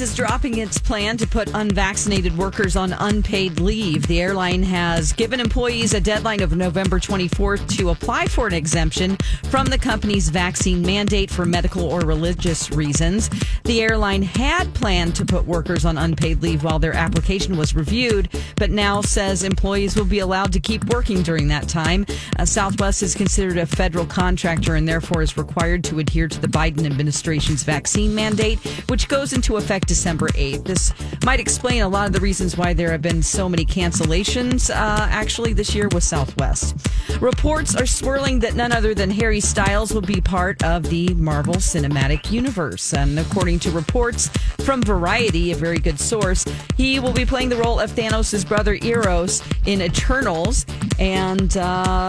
is dropping its plan to put unvaccinated workers on unpaid leave. The airline has given employees a deadline of November 24th to apply for an exemption from the company's vaccine mandate for medical or religious reasons. The airline had planned to put workers on unpaid leave while their application was reviewed, but now says employees will be allowed to keep working during that time. Southwest is considered a federal contractor and therefore is required to adhere to the Biden administration's vaccine mandate, which goes into effect December 8th. This might explain a lot of the reasons why there have been so many cancellations actually this year with Southwest. Reports are swirling that none other than Harry Styles will be part of the Marvel Cinematic Universe. And according to reports from Variety, a very good source, he will be playing the role of Thanos' brother Eros in Eternals. And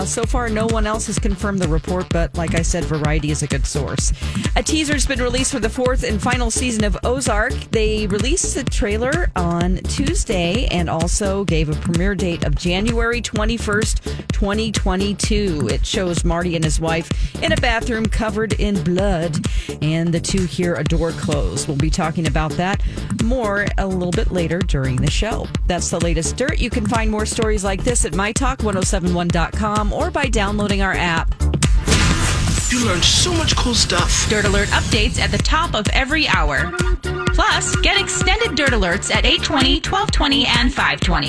so far, no one else has confirmed the report, but like I said, Variety is a good source. A teaser's been released for the fourth and final season of Ozark. They released the trailer on Tuesday and also gave a premiere date of January 21st, 2022. It shows Marty and his wife in a bathroom covered in blood, and the two hear a door close. We'll be talking about that more a little bit later during the show. That's the latest dirt. You can find more stories like this at mytalk1071.com or by downloading our app. You learned so much cool stuff. Dirt Alert updates at the top of every hour. Plus, get extended Dirt Alerts at 8:20, 12:20, and 5:20.